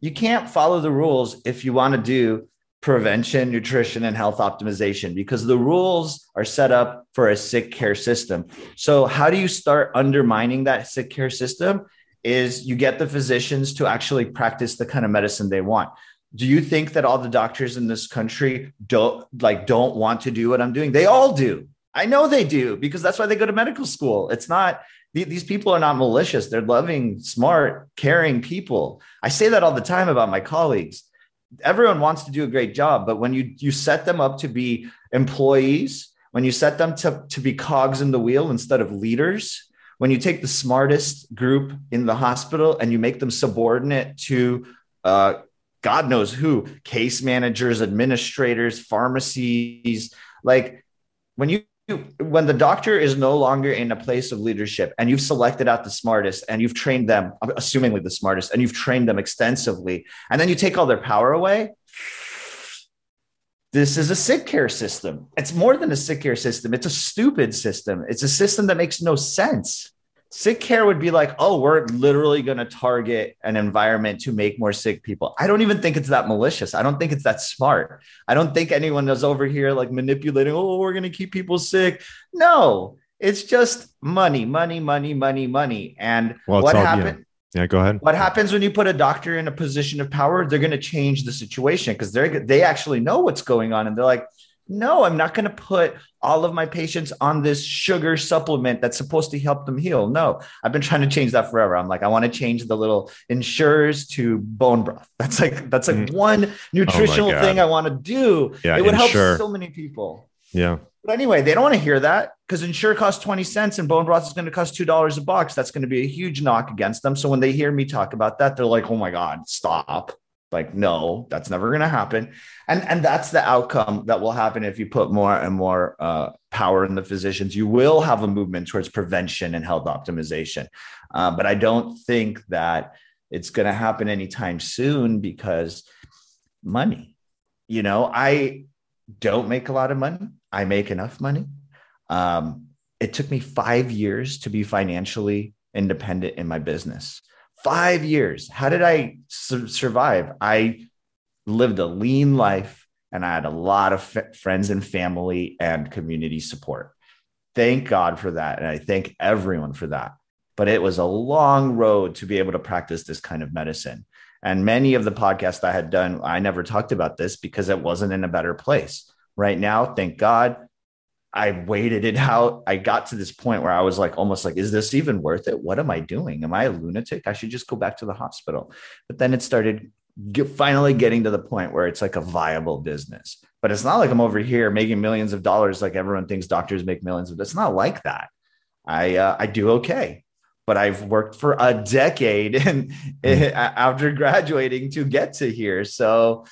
You can't follow the rules if you want to do prevention, nutrition, and health optimization, because the rules are set up for a sick care system. So how do you start undermining that sick care system? Is you get the physicians to actually practice the kind of medicine they want. Do you think that all the doctors in this country don't want to do what I'm doing? They all do. I know they do, because that's why they go to medical school. It's not, these people are not malicious. They're loving, smart, caring people. I say that all the time about my colleagues. Everyone wants to do a great job, but when you set them up to be employees, when you set them to be cogs in the wheel instead of leaders, when you take the smartest group in the hospital and you make them subordinate to God knows who, case managers, administrators, pharmacies, when the doctor is no longer in a place of leadership and you've selected out the smartest and you've trained them, assumingly the smartest, and you've trained them extensively, and then you take all their power away. This is a sick care system. It's more than a sick care system. It's a stupid system. It's a system that makes no sense. Sick care would be like, oh, we're literally going to target an environment to make more sick people. I don't even think it's that malicious. I don't think it's that smart. I don't think anyone is over here manipulating, oh, we're going to keep people sick. No, it's just money. And what happened? Yeah, go ahead. What happens when you put a doctor in a position of power? They're going to change the situation because they actually know what's going on. And they're like, no, I'm not going to put all of my patients on this sugar supplement that's supposed to help them heal. No, I've been trying to change that forever. I'm like, I want to change the little insurers to bone broth. That's one nutritional thing I want to do. Yeah, it would help so many people. Yeah. But anyway, they don't want to hear that because Ensure costs 20 cents and bone broth is going to cost $2 a box. That's going to be a huge knock against them. So when they hear me talk about that, they're like, oh my God, stop. Like, no, that's never going to happen. And that's the outcome that will happen if you put more and more power in the physicians. You will have a movement towards prevention and health optimization. But I don't think that it's going to happen anytime soon because money. You know, I don't make a lot of money. I make enough money. It took me 5 years to be financially independent in my business. 5 years. How did I survive? I lived a lean life and I had a lot of friends and family and community support. Thank God for that. And I thank everyone for that. But it was a long road to be able to practice this kind of medicine. And many of the podcasts I had done, I never talked about this because it wasn't in a better place. Right now, thank God, I waited it out. I got to this point where I was like, almost like, is this even worth it? What am I doing? Am I a lunatic? I should just go back to the hospital. But then it started finally getting to the point where it's like a viable business. But it's not like I'm over here making millions of dollars like everyone thinks doctors make millions of. It's not like that. I do okay. But I've worked for a decade and after graduating to get to here. So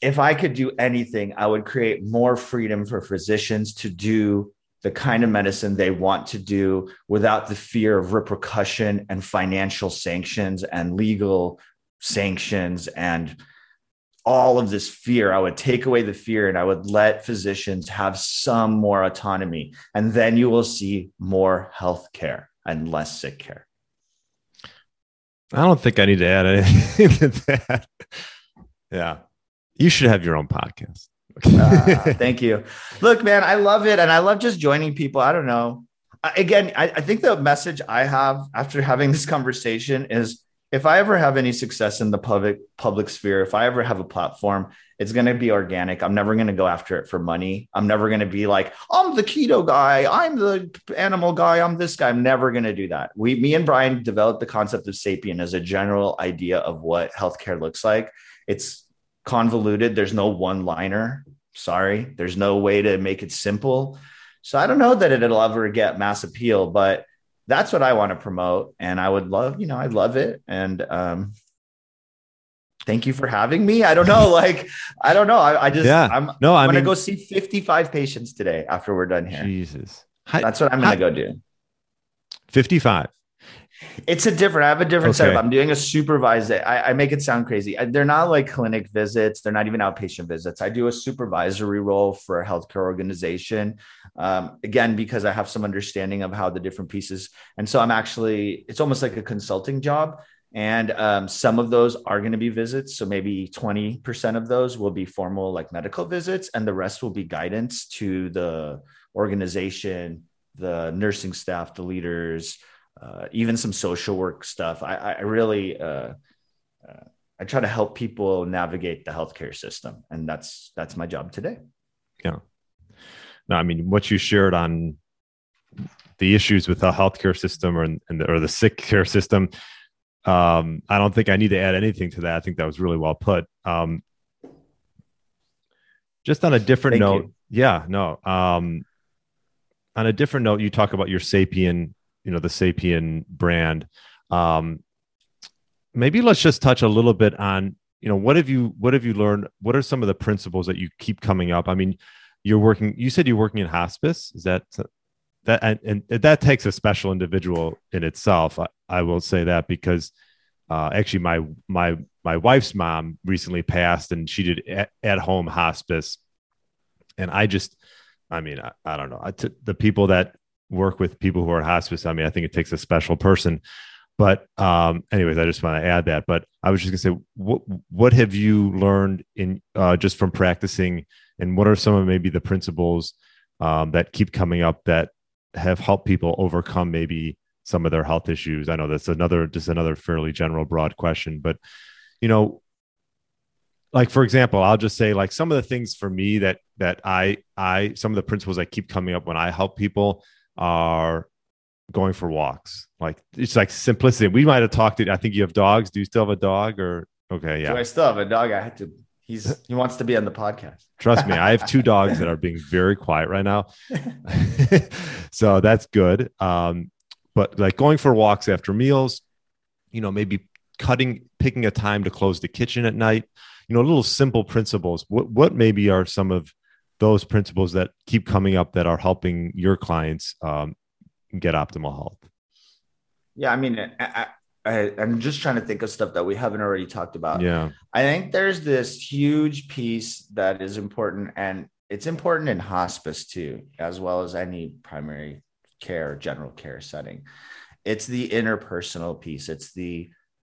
if I could do anything, I would create more freedom for physicians to do the kind of medicine they want to do without the fear of repercussion and financial sanctions and legal sanctions and all of this fear. I would take away the fear and I would let physicians have some more autonomy. And then you will see more health care and less sick care. I don't think I need to add anything to that. Yeah. You should have your own podcast. Thank you. Look, man, I love it. And I love just joining people. I don't know. Again, I think the message I have after having this conversation is, if I ever have any success in the public sphere, if I ever have a platform, it's going to be organic. I'm never going to go after it for money. I'm never going to be like, I'm the keto guy. I'm the animal guy. I'm this guy. I'm never going to do that. Me and Brian developed the concept of Sapien as a general idea of what healthcare looks like. It's convoluted. There's no one-liner. Sorry. There's no way to make it simple. So I don't know that it'll ever get mass appeal, but that's what I want to promote. And I would love, you know, I love it. And thank you for having me. I don't know. Like, I don't know. I'm going to go see 55 patients today after we're done here. Jesus. That's what I'm going to go do. 55. It's I have a different setup. I'm doing a supervised. I make it sound crazy. They're not like clinic visits. They're not even outpatient visits. I do a supervisory role for a healthcare organization. Again, because I have some understanding of how the different pieces. And so it's almost like a consulting job. And some of those are going to be visits. So maybe 20% of those will be formal, like medical visits. And the rest will be guidance to the organization, the nursing staff, the leaders, even some social work stuff. I try to help people navigate the healthcare system, and that's my job today. Yeah. No, I mean, what you shared on the issues with the healthcare system or the sick care system, I don't think I need to add anything to that. I think that was really well put. Just on a different note, on a different note, you talk about your Sapien. You know, the Sapien brand. Maybe let's just touch a little bit on, you know, what have you learned? What are some of the principles that you keep coming up? I mean, you said you're working in hospice. Is that, and that takes a special individual in itself. I will say that because actually my wife's mom recently passed and she did at-home hospice. And I don't know. The people that work with people who are in hospice. I mean, I think it takes a special person, but anyways, I just want to add that, but I was just gonna say, what have you learned in just from practicing, and what are some of maybe the principles that keep coming up that have helped people overcome maybe some of their health issues? I know that's another fairly general broad question, but you know, like, for example, I'll just say like some of the things for me that some of the principles that keep coming up when I help people are going for walks. Like, it's like simplicity. We might have talked I think you have dogs. Do you still have a dog? Or okay, yeah. Do I still have a dog? I had to He wants to be on the podcast. Trust me, I have two dogs that are being very quiet right now. So that's good. But like going for walks after meals, you know, maybe picking a time to close the kitchen at night, you know, little simple principles. What maybe are some of those principles that keep coming up that are helping your clients get optimal health? Yeah. I mean, I'm just trying to think of stuff that we haven't already talked about. Yeah. I think there's this huge piece that is important, and it's important in hospice too, as well as any primary care, general care setting. It's the interpersonal piece. It's the,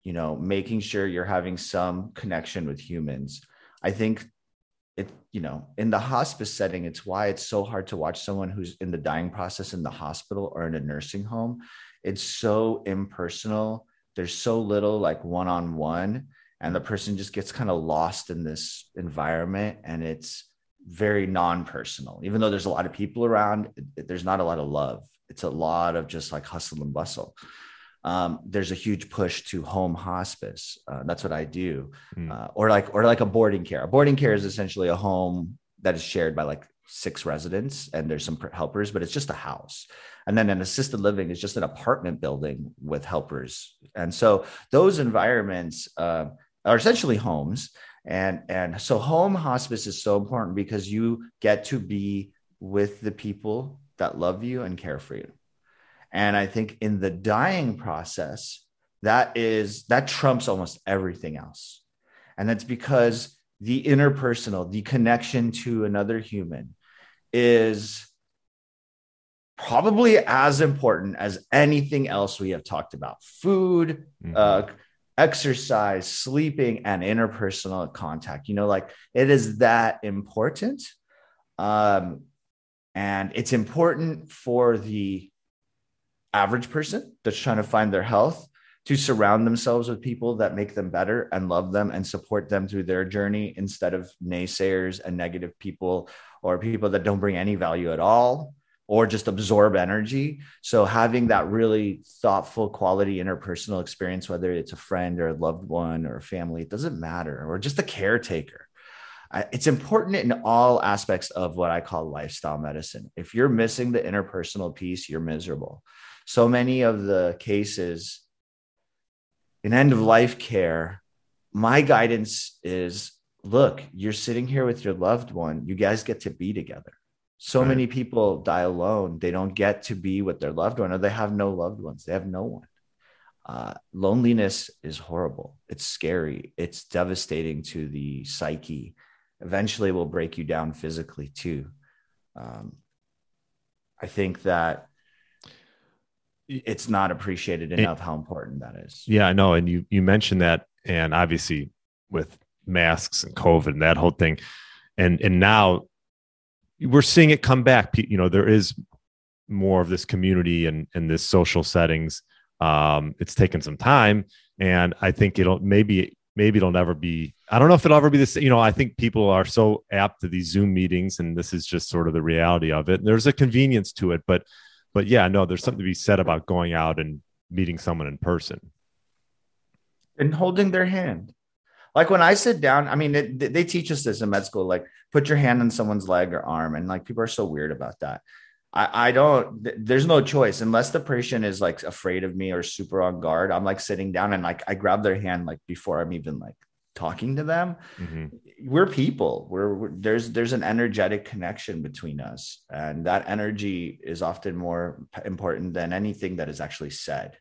you know, making sure you're having some connection with humans. I think it, you know, in the hospice setting, it's why it's so hard to watch someone who's in the dying process in the hospital or in a nursing home. It's so impersonal. There's so little like one-on-one, and the person just gets kind of lost in this environment, and it's very non-personal. Even though there's a lot of people around, there's not a lot of love. It's a lot of just like hustle and bustle. There's a huge push to home hospice. That's what I do. Or like a boarding care. A boarding care is essentially a home that is shared by like 6 residents, and there's some helpers, but it's just a house. And then an assisted living is just an apartment building with helpers. And so those environments are essentially homes. And so home hospice is so important because you get to be with the people that love you and care for you. And I think in the dying process, that trumps almost everything else. And that's because the interpersonal, the connection to another human, is probably as important as anything else we have talked about. Food, exercise, sleeping, and interpersonal contact. You know, like it is that important. And it's important for the average person that's trying to find their health to surround themselves with people that make them better and love them and support them through their journey, instead of naysayers and negative people or people that don't bring any value at all or just absorb energy. So having that really thoughtful, quality interpersonal experience, whether it's a friend or a loved one or a family, it doesn't matter, or just a caretaker. It's important in all aspects of what I call lifestyle medicine. If you're missing the interpersonal piece, you're miserable. So many of the cases in end of life care, my guidance is, look, you're sitting here with your loved one. You guys get to be together. So many people die alone. They don't get to be with their loved one, or they have no loved ones. They have no one. Loneliness is horrible. It's scary. It's devastating to the psyche. Eventually it will break you down physically too. I think that it's not appreciated enough how important that is. Yeah, I know. And you mentioned that, and obviously with masks and COVID and that whole thing. And now we're seeing it come back. You know, there is more of this community and this social settings. It's taken some time, and I think it'll maybe it'll never be, I don't know if it'll ever be this, you know, I think people are so apt to these Zoom meetings, and this is just sort of the reality of it. And there's a convenience to it, But yeah, no, there's something to be said about going out and meeting someone in person. And holding their hand. Like when I sit down, I mean, they teach us this in med school, like put your hand on someone's leg or arm. And like, people are so weird about that. There's no choice unless the patient is like afraid of me or super on guard. I'm like sitting down and like, I grab their hand, like before I'm even like talking to them. We're people. There's an energetic connection between us, and that energy is often more important than anything that is actually said.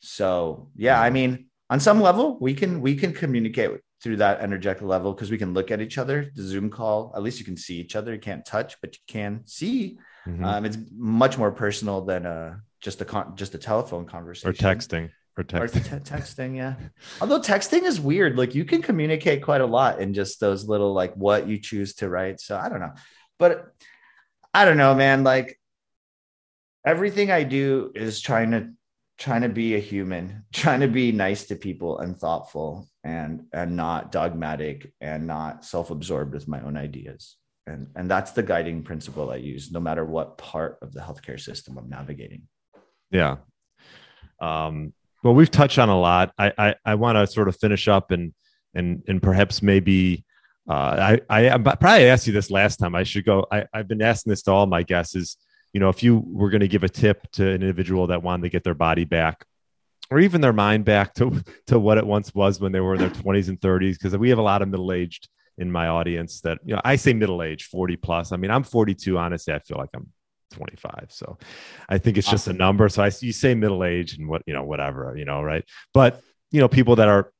So yeah, I mean, on some level, we can communicate through that energetic level because we can look at each other. The Zoom call, at least you can see each other. You can't touch, but you can see. It's much more personal than just a telephone conversation or texting. Or texting, yeah. Although texting is weird. Like you can communicate quite a lot in just those little, like what you choose to write. So I don't know, but I don't know, man. Like everything I do is trying to be a human, trying to be nice to people and thoughtful and not dogmatic and not self-absorbed with my own ideas. And that's the guiding principle I use, no matter what part of the healthcare system I'm navigating. Yeah. Well, we've touched on a lot. I want to sort of finish up and and perhaps maybe I probably asked you this last time. I should go. I've been asking this to all my guests is, you know, if you were going to give a tip to an individual that wanted to get their body back or even their mind back to what it once was when they were in their 20s and 30s, because we have a lot of middle-aged in my audience that, you know, I say middle-aged, 40 plus. I mean, I'm 42. Honestly, I feel like I'm 25. So I think it's just a number. So you say middle-aged and what, you know, whatever, you know, right. But, you know, people that are,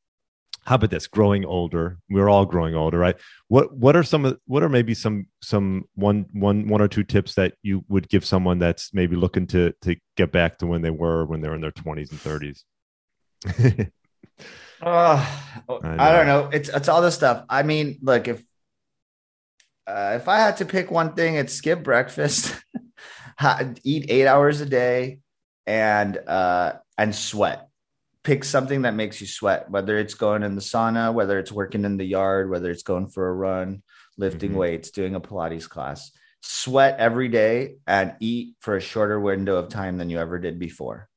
how about this, growing older? We're all growing older, right? What are maybe one or two tips that you would give someone that's maybe looking to get back to when they were when they're in their 20s and 30s? I don't know. It's all this stuff. I mean, look, if I had to pick one thing, it's skip breakfast, eat 8 hours a day, and sweat. Pick something that makes you sweat, whether it's going in the sauna, whether it's working in the yard, whether it's going for a run, lifting weights, doing a Pilates class. Sweat every day and eat for a shorter window of time than you ever did before.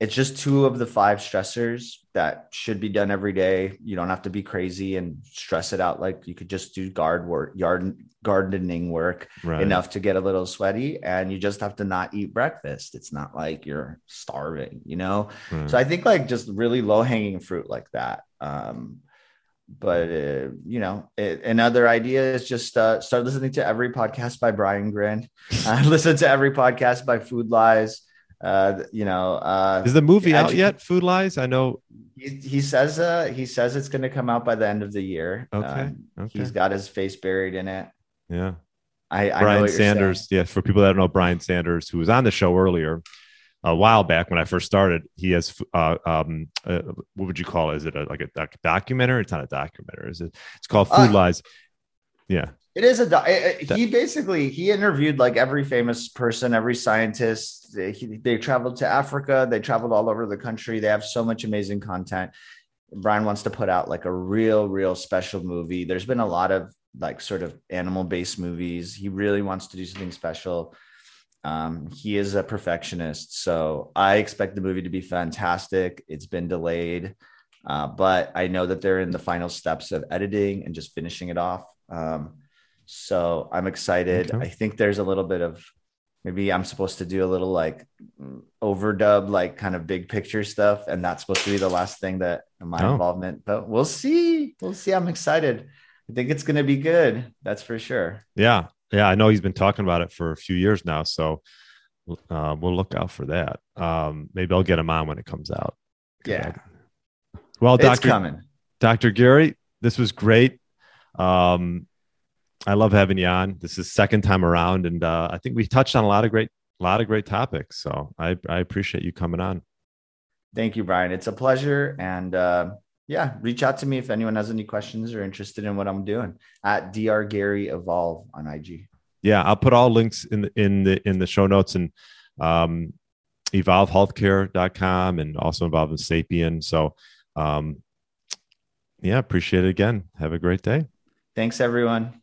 It's just 2 of the 5 stressors that should be done every day. You don't have to be crazy and stress it out. Like, you could just do gardening work, right, enough to get a little sweaty, and you just have to not eat breakfast. It's not like you're starving, you know? Right. So I think like just really low hanging fruit like that. Another idea is just start listening to every podcast by Brian Gryn. Listen to every podcast by Food Lies. Is the movie out yet? Food Lies. I know he says it's going to come out by the end of the year. Okay. He's got his face buried in it. Yeah. I Brian know what Sanders. You're saying. Yeah. For people that don't know, Brian Sanders, who was on the show earlier a while back when I first started, he has, what would you call it? Is it like a documentary? It's not a documentary. Is it? It's called Food Lies. Yeah. It is he interviewed like every famous person, every scientist. They traveled to Africa. They traveled all over the country. They have so much amazing content. Brian wants to put out like a real, real special movie. There's been a lot of like sort of animal-based movies. He really wants to do something special. He is a perfectionist, so I expect the movie to be fantastic. It's been delayed, but I know that they're in the final steps of editing and just finishing it off. So I'm excited. Okay. I think there's a little bit of, maybe I'm supposed to do a little like overdub, like kind of big picture stuff. And that's supposed to be the last thing that my involvement, but we'll see. I'm excited. I think it's going to be good. That's for sure. Yeah. Yeah. I know he's been talking about it for a few years now. So we'll look out for that. Maybe I'll get him on when it comes out. Yeah. Well, Dr. Gary, this was great. I love having you on. This is second time around, and I think we touched on a lot of great topics. So I appreciate you coming on. Thank you, Brian. It's a pleasure. And reach out to me if anyone has any questions or interested in what I'm doing at Dr. Gary Evolve on IG. Yeah, I'll put all links in the show notes, and evolvehealthcare.com, and also involved in Sapien. So appreciate it again. Have a great day. Thanks, everyone.